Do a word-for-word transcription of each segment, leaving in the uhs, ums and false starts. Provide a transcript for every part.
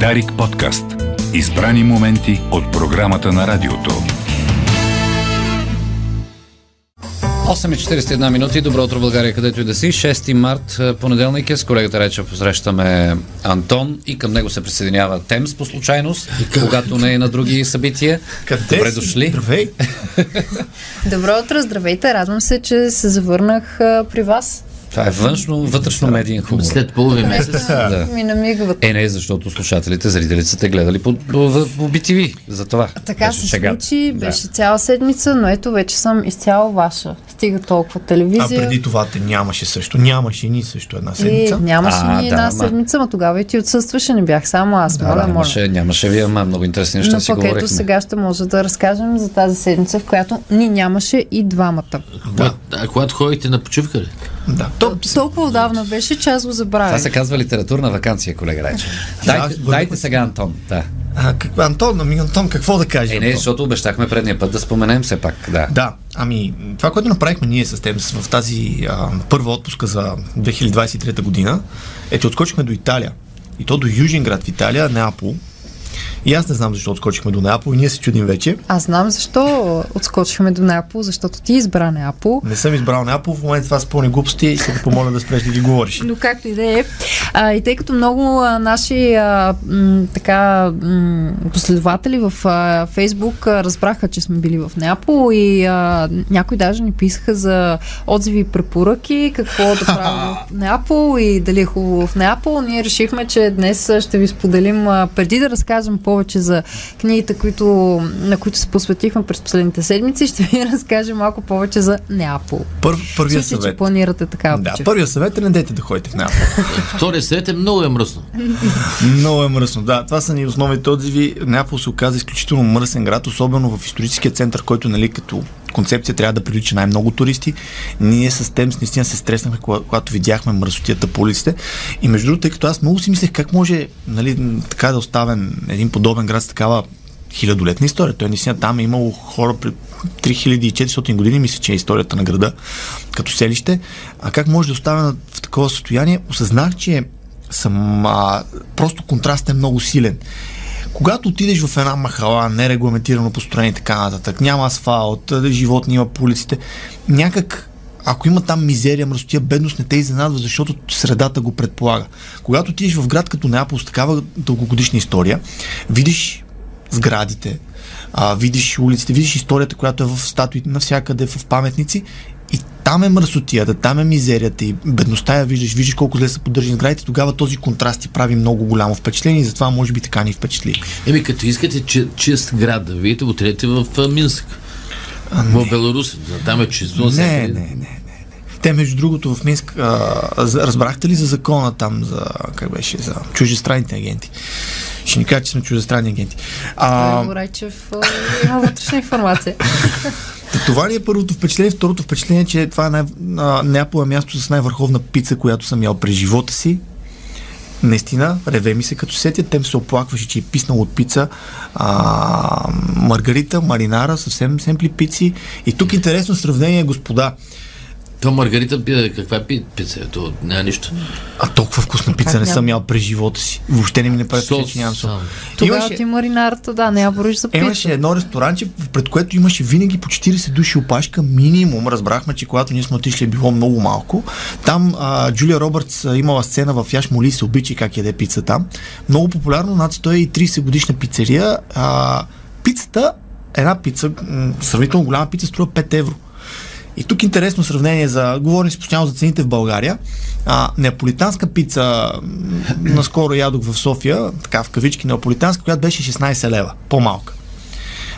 Дарик подкаст. Избрани моменти от програмата на радиото. осем и четиридесет и една минути. Добро утро, България, където и да си. шести март, понеделник е. С колегата Речев посрещаме Антон и към него се присъединява Темс по случайност, когато не е на други събития. Къде? Добре дошли. Здравей. Добро утро, здравейте. Радвам се, че се завърнах при вас. Това е външно, вътрешно медиен хумор. След половин месец. Да. Е, не, защото слушателите, зрителите са те гледали по, по, по би ти ви. За това. А така беше се шегат. Случи, беше да. Цяла седмица, но ето вече съм изцяло ваша. Стига толкова телевизия. А преди това те нямаше също. Нямаше ни също една седмица. И, нямаше а, ни една да, седмица, ма тогава и ти отсъстваше, не бях само аз. Да, моля, да, нямаше, моля. Нямаше вие, ама много интересни неща си говорихме. Но пък ето сега ще може да разкажем за тази седмица, в която ни нямаше и двамата. Да. А когато ходите на почивка ли? Да. Топ. Толкова отдавна беше, че аз го забравя. Това се казва литературна ваканция, колега Райчев. Дайте, дайте сега Антон. Да. А, как, Антон, ами Антон, какво да кажем? Е, не, защото обещахме предния път да споменем все пак. Да. Да, ами това, което направихме ние с Темс в тази а, първа отпуска за две хиляди двадесет и трета година, е, че отскочихме до Италия. И то до Южен град в Италия, Неапол. И аз не знам защо отскочихме до Неапол и ние се чудим вече. Аз знам защо отскочихме до Неапол, защото ти избра Неапол. Не съм избрал Неапол, в момента това спълни глупости и ще те помоля да спреш да ги говориш. Но както и да е. А, и тъй като много а, наши а, м, така м, последователи в а, Фейсбук а, разбраха, че сме били в Неапол и а, някои даже ни писаха за отзиви и препоръки, какво да правим в Неапол и дали е хубаво в Неапол. Ние решихме, че днес ще ви споделим а, преди да разказвам по повече за книгите, които, на които се посветихме през последните седмици. Ще ви разкажа малко повече за Неапол. Пър, първия Слушай, съвет. Че планирате такава да, почивка. Първия съвет е не дайте да ходите в Неапол. Втория съвет е много е мръсно. Много е мръсно, да. Това са ни основните отзиви. Неапол се оказа изключително мръсен град, особено в историческия център, който, нали, като концепция трябва да привлича най-много туристи. Ние с Темс наистина се стреснахме, когато видяхме мръсотията по улиците. И между другото, тъй като аз много си мислех как може, нали, така да оставен един подобен град с такава хилядолетна история. Той наистина там е имало хора пред три хиляди и четиристотин години, мисля, че е историята на града като селище. А как може да оставя в такова състояние? Осъзнах, че съм, а, просто контрастът е много силен. Когато отидеш в една махала, нерегламентирано построение и така нататък, няма асфалт, животни има по улиците, някак, ако има там мизерия, мръсотия, бедност, не те изненадва, защото средата го предполага. Когато отидеш в град като Неапол с такава дългогодишна история, видиш сградите, а, видиш улиците, видиш историята, която е в статуи навсякъде, в паметници, и там е мръсотията, там е мизерията и бедността я виждаш, виждаш колко зле се поддържа сградите, тогава този контраст ти прави много голямо впечатление и затова може би така ни впечатли. Еми, като искате че, чист град да видите, отидете в Минск, а, в Беларус, там е чисто. Не, не, не, не, не. Те, между другото, в Минск, а, разбрахте ли за закона там за, как беше, за чуждестранните агенти? Ще ни кажа, че сме чуждестранни агенти. А... Райчев има вътрешна информация. Това ли е първото впечатление? Второто впечатление е, че това е най- Неапол е място с най-върховна пица, която съм ял през живота си. Наистина, реве ми се като сетя. Тем се оплакваше, че е писнал от пица а, маргарита, маринара, съвсем семпли пици. И тук интересно сравнение, господа. Това маргарита пица, каква е пица? То няма нищо. А толкова вкусна пица а, не ням. съм ял през живота си. Въобще не ми не прави впечатление, че нямам сол. Тогава имаше... ти маринарата, да, не я бориш за пица. Имаше едно ресторанче, пред което имаше винаги по четиридесет души опашка минимум. Разбрахме, че когато ние сме отишли е било много малко. Там а, Джулия Робъртс имала сцена в Яш Моли се обича как яде пица там. Много популярно, над сто и тридесет годишна пицерия. А, пицата, една пица, сравнително голяма пица, струва пет евро. И тук интересно сравнение за... Говорим си постоянно за цените в България. А, неаполитанска пица, наскоро ядох в София, така в кавички неаполитанска, която беше шестнадесет лева, по-малка.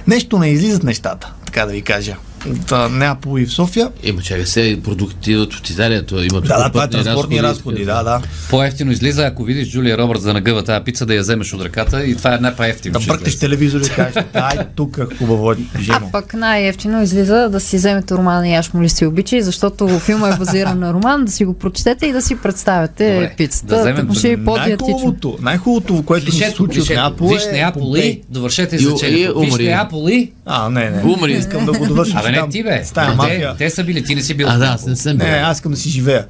Нещо не излизат нещата, така да ви кажа. От Неапол и в София. Има, чакай се, продукти от Италия, това има... Да, да, това е транспортни разходи, да, да. По-ефтино излиза, ако видиш Джулия Робъртс да нагъва тази пица, да я вземеш от ръката и това е най-по-ефтино. Да бръкнеш телевизор и кажеш, ай, тук хубаво, жено. А пък най-ефтино излиза да си вземете романа Яш Моли се обича, защото филма е базиран на роман, да си го прочетете и да си представяте. Добре, пицата. Да вземем... Най-хубавото, най-хубавото, което се случи в Неапол. Виж Неапол и довършете изречението. Виж Неапол и... А, не, не. Умри, искам да го довършиш. Ти бе, те, те са били, ти не си бил. А, да, аз не съм бил. Не, аз искам да си живея.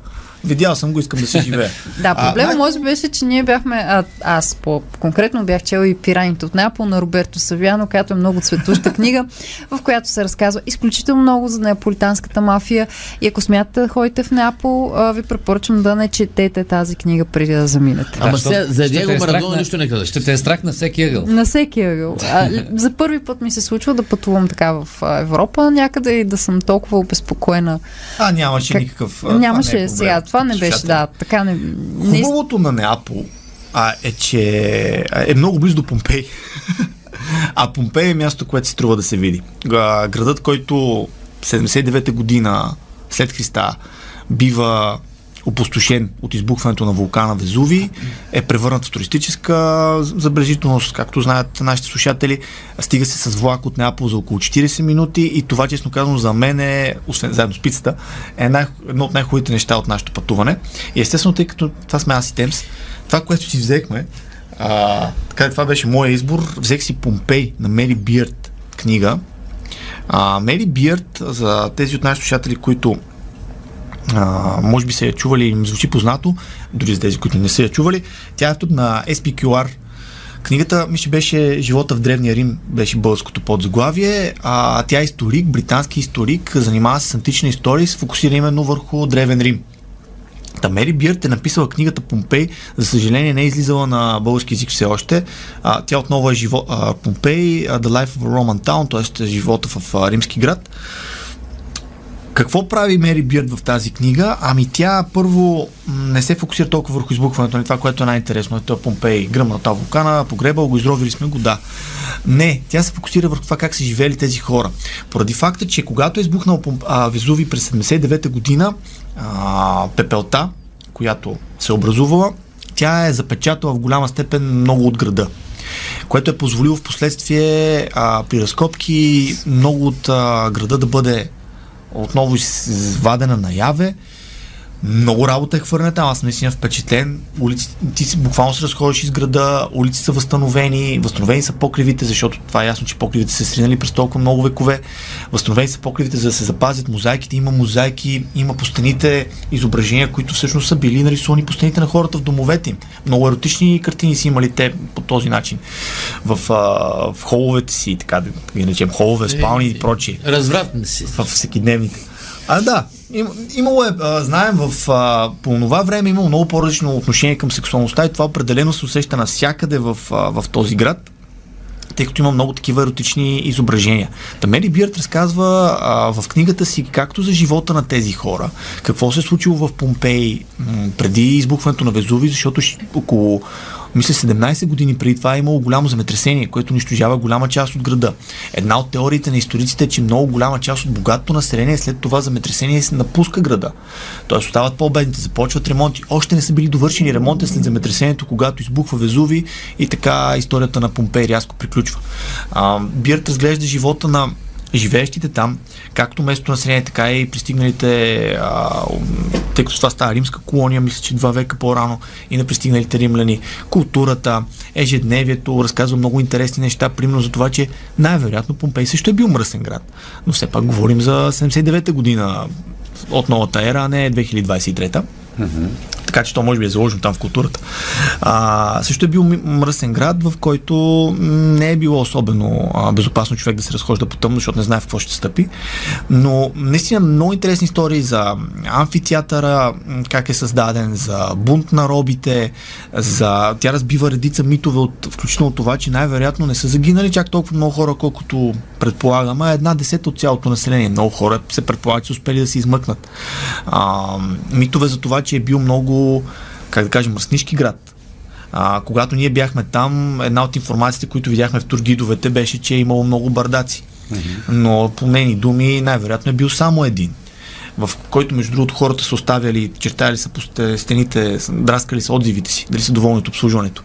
Видял съм го, искам да се живее. Да, проблема а, може би беше, че ние бяхме, а, аз по-конкретно бях чела и Пираните от Неапол на Роберто Савиано, която е много цветуща книга, в която се разказва изключително много за неаполитанската мафия. И ако смятате да ходите в Неапол, а, ви препоръчвам да не четете тази книга преди да заминете. Ама сега за Диего Марадона нищо не каза. Ще те е страх на всеки ъгъл. На всеки ъгъл. А, за първи път ми се случва да пътувам така в Европа някъде и да съм толкова обезпокоена. А, нямаше как... никакъв... Нямаше е сега. Това не беше, да. Така не... Хубавото на Неапол а, е, че е много близо до Помпей. А Помпей е място, което се струва да се види. А, градът, който седемдесет и девета година след Христа бива опустошен от избухването на вулкана Везувий, е превърнат в туристическа забележителност, както знаят нашите слушатели. Стига се с влак от Неапол за около четирийсет минути и това, честно казано, за мен е, освен заедно с пицата, е най- едно от най-хубавите неща от нашето пътуване. И естествено, тъй като това сме аз и Темс, това, което си взехме, а, така, това беше моя избор, взех си Помпей на Мери Биърд книга. А, Мери Биърд, за тези от нашите слушатели, които Uh, може би се я чували и ми звучи познато, дори за тези, които не са я чували. Тя е автор на Ес Пи Кю Ар. Книгата ми ще беше Живота в Древния Рим, беше българското подзаглавие. А, тя е историк, британски историк, занимава се с антична история и се фокусира именно върху Древен Рим. Та Мери Биърд е написала книгата Помпей, за съжаление не е излизала на български език все още. А, тя отново е живо, а, Помпей, The Life of a Roman Town, т.е. живота в а, римски град. Какво прави Мери Биърд в тази книга? Ами тя първо не се фокусира толкова върху избухването на това, което е най-интересно. Той Помпей, гръмната вулкана, погребал го, изровили сме го, да. Не, тя се фокусира върху това как са живели тези хора. Поради факта, че когато е избухнал Везувий през седемдесет и девета година, а, пепелта, която се образувала, тя е запечатала в голяма степен много от града, което е позволило в последствие а, при разкопки много от а, града да бъде отново извадена наяве. Много работа е хвърлена там. Аз наистина впечатлен. Улици, ти си буквално се разходиш из града, улици са възстановени, възстановени са покривите, защото това е ясно, че покривите са сринали през толкова много векове. Възстановени са покривите, за да се запазят мозайките. Има мозайки, има по стените изображения, които всъщност са били нарисувани по стените на хората в домовете им. Много еротични картини си имали те по този начин. В, в холовете си, така да ги наречем, холове, спални и прочие. Развратни си. В всекидневните. А, да. Им, имало е, а, знаем, в, а, по това време имало много по-различно отношение към сексуалността и това определено се усеща навсякъде в, а, в този град, тъй като има много такива еротични изображения. Та Мери Биърд разказва а, в книгата си както за живота на тези хора, какво се е случило в Помпей м- преди избухването на Везувий, защото около, мисля, седемнайсет години преди това е имало голямо земетресение, което унищожава голяма част от града. Една от теориите на историците е, че много голяма част от богатото население след това земетресение се напуска града. Тоест остават по-бедните, започват ремонти. Още не са били довършени ремонти след земетресението, когато избухва Везувий и така историята на Помпей рязко приключва. А, Биърд разглежда живота на живеещите там, както местното население, така и пристигналите, а, тъй като това става римска колония, мисля, че два века по-рано, и на пристигналите римляни, културата, ежедневието, разказва много интересни неща, примерно за това, че най-вероятно Помпей също е бил мръсен град. Но все пак говорим за седемдесет и девета година от новата ера, а не две хиляди двайсет и трета. Mm-hmm. Така че то може би е заложено там в културата. А, също е бил мръсен град, в който не е било особено а, безопасно човек да се разхожда по тъмно, защото не знае в какво ще стъпи. Но наистина много интересни истории за амфитеатъра, как е създаден, за бунт на робите, за... тя разбива редица митове, от... включително това, че най-вероятно не са загинали чак толкова много хора, колкото предполагам, а една десета от цялото население. Много хора се предполага, че са успели да се измъкнат. А, митове за това, че е бил много, как да кажем, мръснишки град. А, когато ние бяхме там, една от информациите, които видяхме в тургидовете, беше, че е имало много бардаци. Mm-hmm. Но по нейни думи най-вероятно е бил само един, в който между другото хората са оставяли, чертали са по стените, драскали са отзивите си, дали са доволни от обслужването.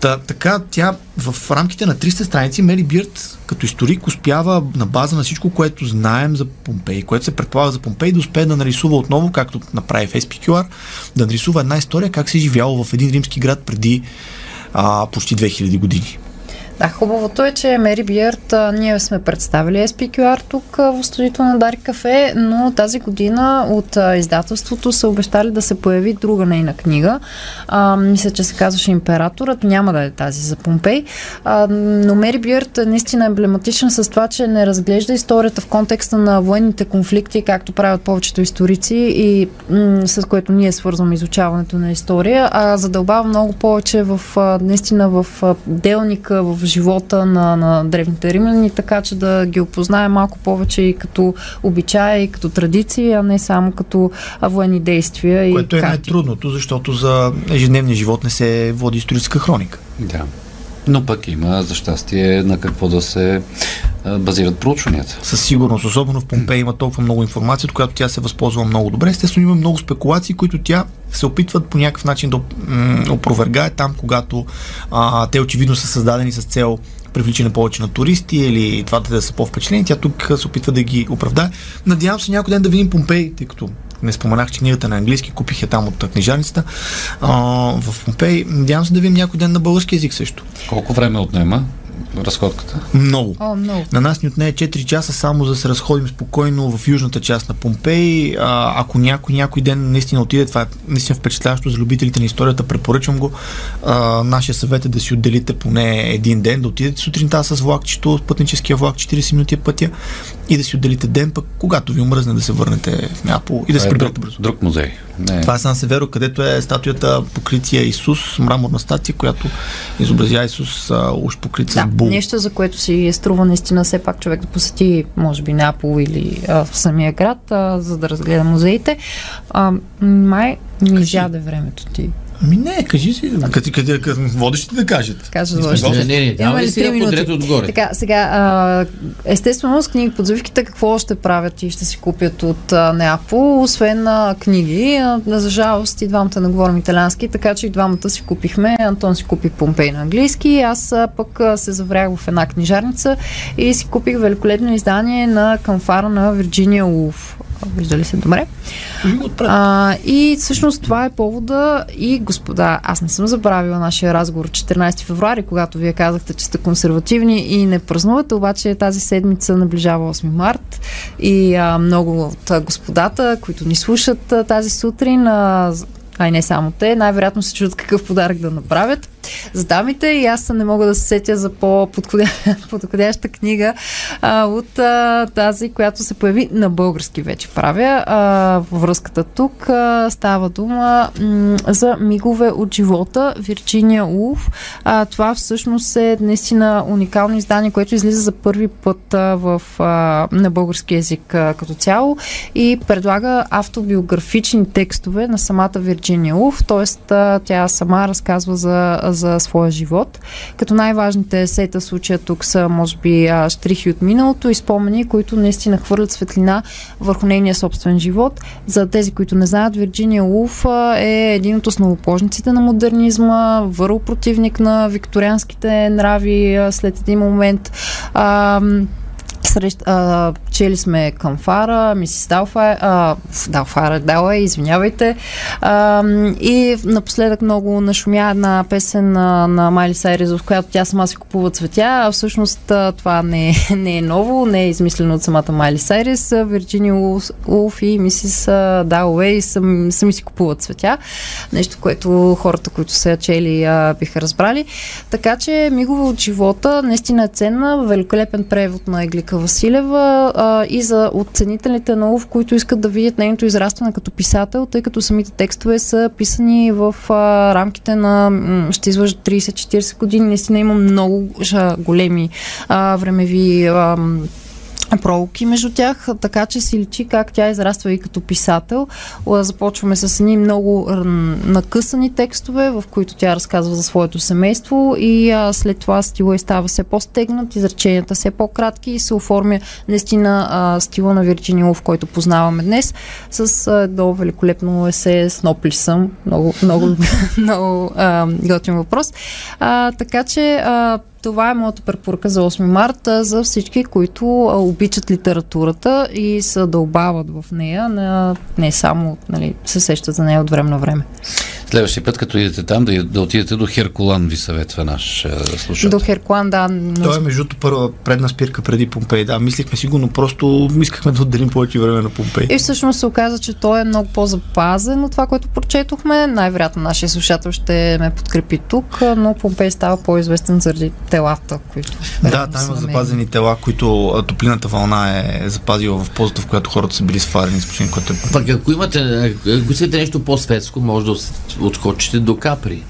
Та, така тя в рамките на триста страници Мери Биърд като историк успява на база на всичко, което знаем за Помпей, което се предполага за Помпей, да успее да нарисува отново, както направи в Ес Пи Кю Ар, да нарисува една история как се е живяло в един римски град преди а, почти две хиляди години. Да, хубавото е, че Mary Beard, ние сме представили Ес Пи Кю Ар тук в студиото на Дарик Кафе, но тази година от издателството са обещали да се появи друга нейна книга. А, мисля, че се казваше Императорът, няма да е тази за Помпей. А, но Mary Beard е наистина емблематична с това, че не разглежда историята в контекста на военните конфликти, както правят повечето историци и м- с което ние свързваме изучаването на история, а задълбава много повече в, наистина в делника, в живота на, на древните римляни, така че да ги опознае малко повече и като обичаи, и като традиции, а не само като военни действия. Което и е най-трудното, защото за ежедневния живот не се води историческа хроника. Да. Но пък има, за щастие, на какво да се базират проучванията. Със сигурност, особено в Помпей има толкова много информация, от която тя се възползва много добре. Естествено, има много спекулации, които тя се опитват по някакъв начин да опровергае там, когато а, те очевидно са създадени с цел привличане повече на туристи или това да са по-впечатлени. Тя тук се опитва да ги оправдае. Надявам се някой ден да видим Помпей, тъй като не споменах, че книгата на английски купих я там от книжарницата а, в Помпей. Надявам се да видим някой ден на български език също. Колко време отнема разходката? Много. О, много. На нас ни отне е четири часа само за да се разходим спокойно в южната част на Помпей. А, ако някой, някой ден наистина отиде, това е наистина впечатляващо за любителите на историята, препоръчвам го. А, нашия съвет е да си отделите поне един ден, да отидете сутринта с влакчето, пътническия влак, четирийсет минути пътя и да си отделите ден, пък когато ви умръзне да се върнете в Неапол и да се приберете бързо. Друг музей. Не. Това е Сан Северо, където е статуята покрития Исус, мраморна статия, която изобразява Исус уж покрит с бул. Нещо, за което си е струва наистина все пак човек да посети, може би, Неапол или а, в самия град, а, за да разгледа музеите. А, май ми изяде времето ти. Ами не, кажи си. А къде, къде, къде водещите да кажат? Кажат водещите. Не, не, няма ли сега подред отгоре? Така, сега, а, естествено с книги подзивките, какво още правят и ще си купят от а, Неапол, освен а, книги. А, за жалост и двамата не говорим италиански, така че и двамата си купихме. Антон си купи Помпей на английски, аз а, пък а, се заврях в една книжарница и си купих великолепно издание на Камфара на Вирджиния Улф. Виждали се добре. А, и всъщност това е повода и господа, аз не съм забравила нашия разговор четиринайсети февруари, когато вие казахте, че сте консервативни и не празнувате, обаче тази седмица наближава осми март и а, много от господата, които ни слушат а, тази сутрин, а, а и не само те, най-вероятно се чудят какъв подарък да направят за дамите и аз не мога да се сетя за по-подходяща книга а, от а, тази, която се появи на български вече правя. А, връзката тук а, става дума м- за Мигове от живота, Вирджиния Улф. А, това всъщност е наистина уникално издание, което излиза за първи път а, в, а, на български език а, като цяло и предлага автобиографични текстове на самата Вирджиния Улф, т.е. тя сама разказва за за своя живот. Като най-важните есета случая тук са, може би, щрихи от миналото и спомени, които наистина хвърлят светлина върху нейния собствен живот. За тези, които не знаят, Вирджиния Улф е един от основоположниците на модернизма, върл противник на викторианските нрави след един момент. А, Срещ, а, чели сме Камфара, Мисис Далфара, Далфара, Дала, извинявайте. А, и напоследък много нашумя една песен на, на Майли Сайрис, в която тя сама си купува цветя, а всъщност това не, не е ново, не е измислено от самата Майли Сайрис. Вирджиния Улф и Мисис Дала сами, сами си купуват цветя. Нещо, което хората, които са чели, а, биха разбрали. Така че Мигове от живота наистина е ценна, великолепен превод на Еглика Василева а, и за оценителите на Улф, които искат да видят нейното израстване като писател, тъй като самите текстове са писани в а, рамките на м- ще излъжа трийсет-четирийсет години. Наистина има много а, големи а, времеви а, пролуки между тях, така че си личи как тя израства и като писател. Започваме с едни много накъсани текстове, в които тя разказва за своето семейство и а, след това стила и става все по-стегнат, изреченията все по-кратки и се оформя наистина а, стила на Вирджиния Улф, който познаваме днес, с едно великолепно есе "Снопли съм". Много, много, много а, готин въпрос. А, така че а, това е моята препоръка за осми март за всички, които обичат литературата и се дълбават в нея, не само, нали, се сещат за нея от време на време. Следващия път, като идете там, да, да отидете до Херкулан, ви съветва наш е, слушател. До Херкулан, да. Но... Той е междуто първа предна спирка преди Помпей. Да, мислихме сигурно, просто искахме да отделим повече време на Помпей. И всъщност се оказа, че той е много по-запазен от това, което прочетохме. Най-вероятно нашия слушател ще ме подкрепи тук, но Помпей става по-известен заради телата, които... Да, там има запазени тела, които топлината вълна е запазила в позата, в която хората са били сварени. Което... Пак, ако имате, ако искате нещо по-светско, може да отскочите до Капри.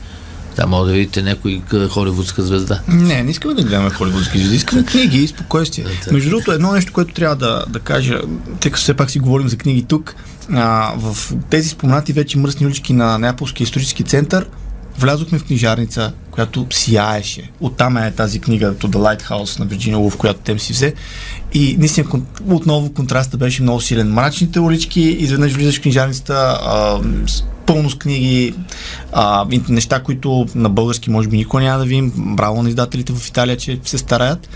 Там може да видите някой холивудска звезда. Не, не искаме да гледаме холивудски звезди, искаме книги и спокойствие. Между другото, едно нещо, което трябва да, да кажа, тъй като все пак си говорим за книги тук, а, в тези споменати вече мръсни улички на Неаполския исторически център, влязохме в книжарница, която сияеше. Оттам е тази книга To The Lighthouse на Вирджиния Улф, която тем си взе. И наистина отново контрастът беше много силен. Мрачните улички, изведнъж влизаш в книжарницата, а, пълно с книги, а, неща, които на български може би никога няма да видим. Браво на издателите в Италия, че се стараят.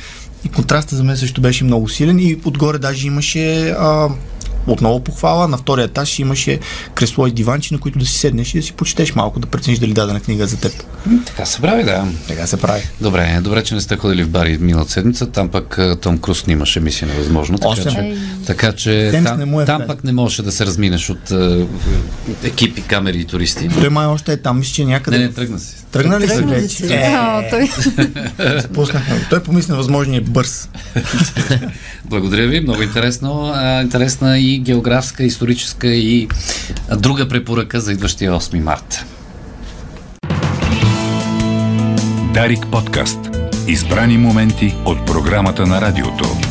И контрастът за мен също беше много силен. И отгоре даже имаше... А, отново похвала. На втория етаж имаше кресло и диванчи, на които да си седнеш и да си почетеш малко, да прецениш дали дадена книга за теб. Така се прави, да. Така се прави. Добре, добре, че не сте ходили в бари миналата седмица. Там пък Том Круз снимаше Мисия невъзможно. Така че, така, че там, е там пък не можеше да се разминеш от е, екипи, камери и туристи. Той май още е там, мисля, че някъде... Не, не, тръгна си. Тръгна ли се вече? Той помисля възможно е бърз. Благодаря ви, много интересно. Интересна и географска, историческа и друга препоръка за идващия осми март. Дарик подкаст. Избрани моменти от програмата на радиото.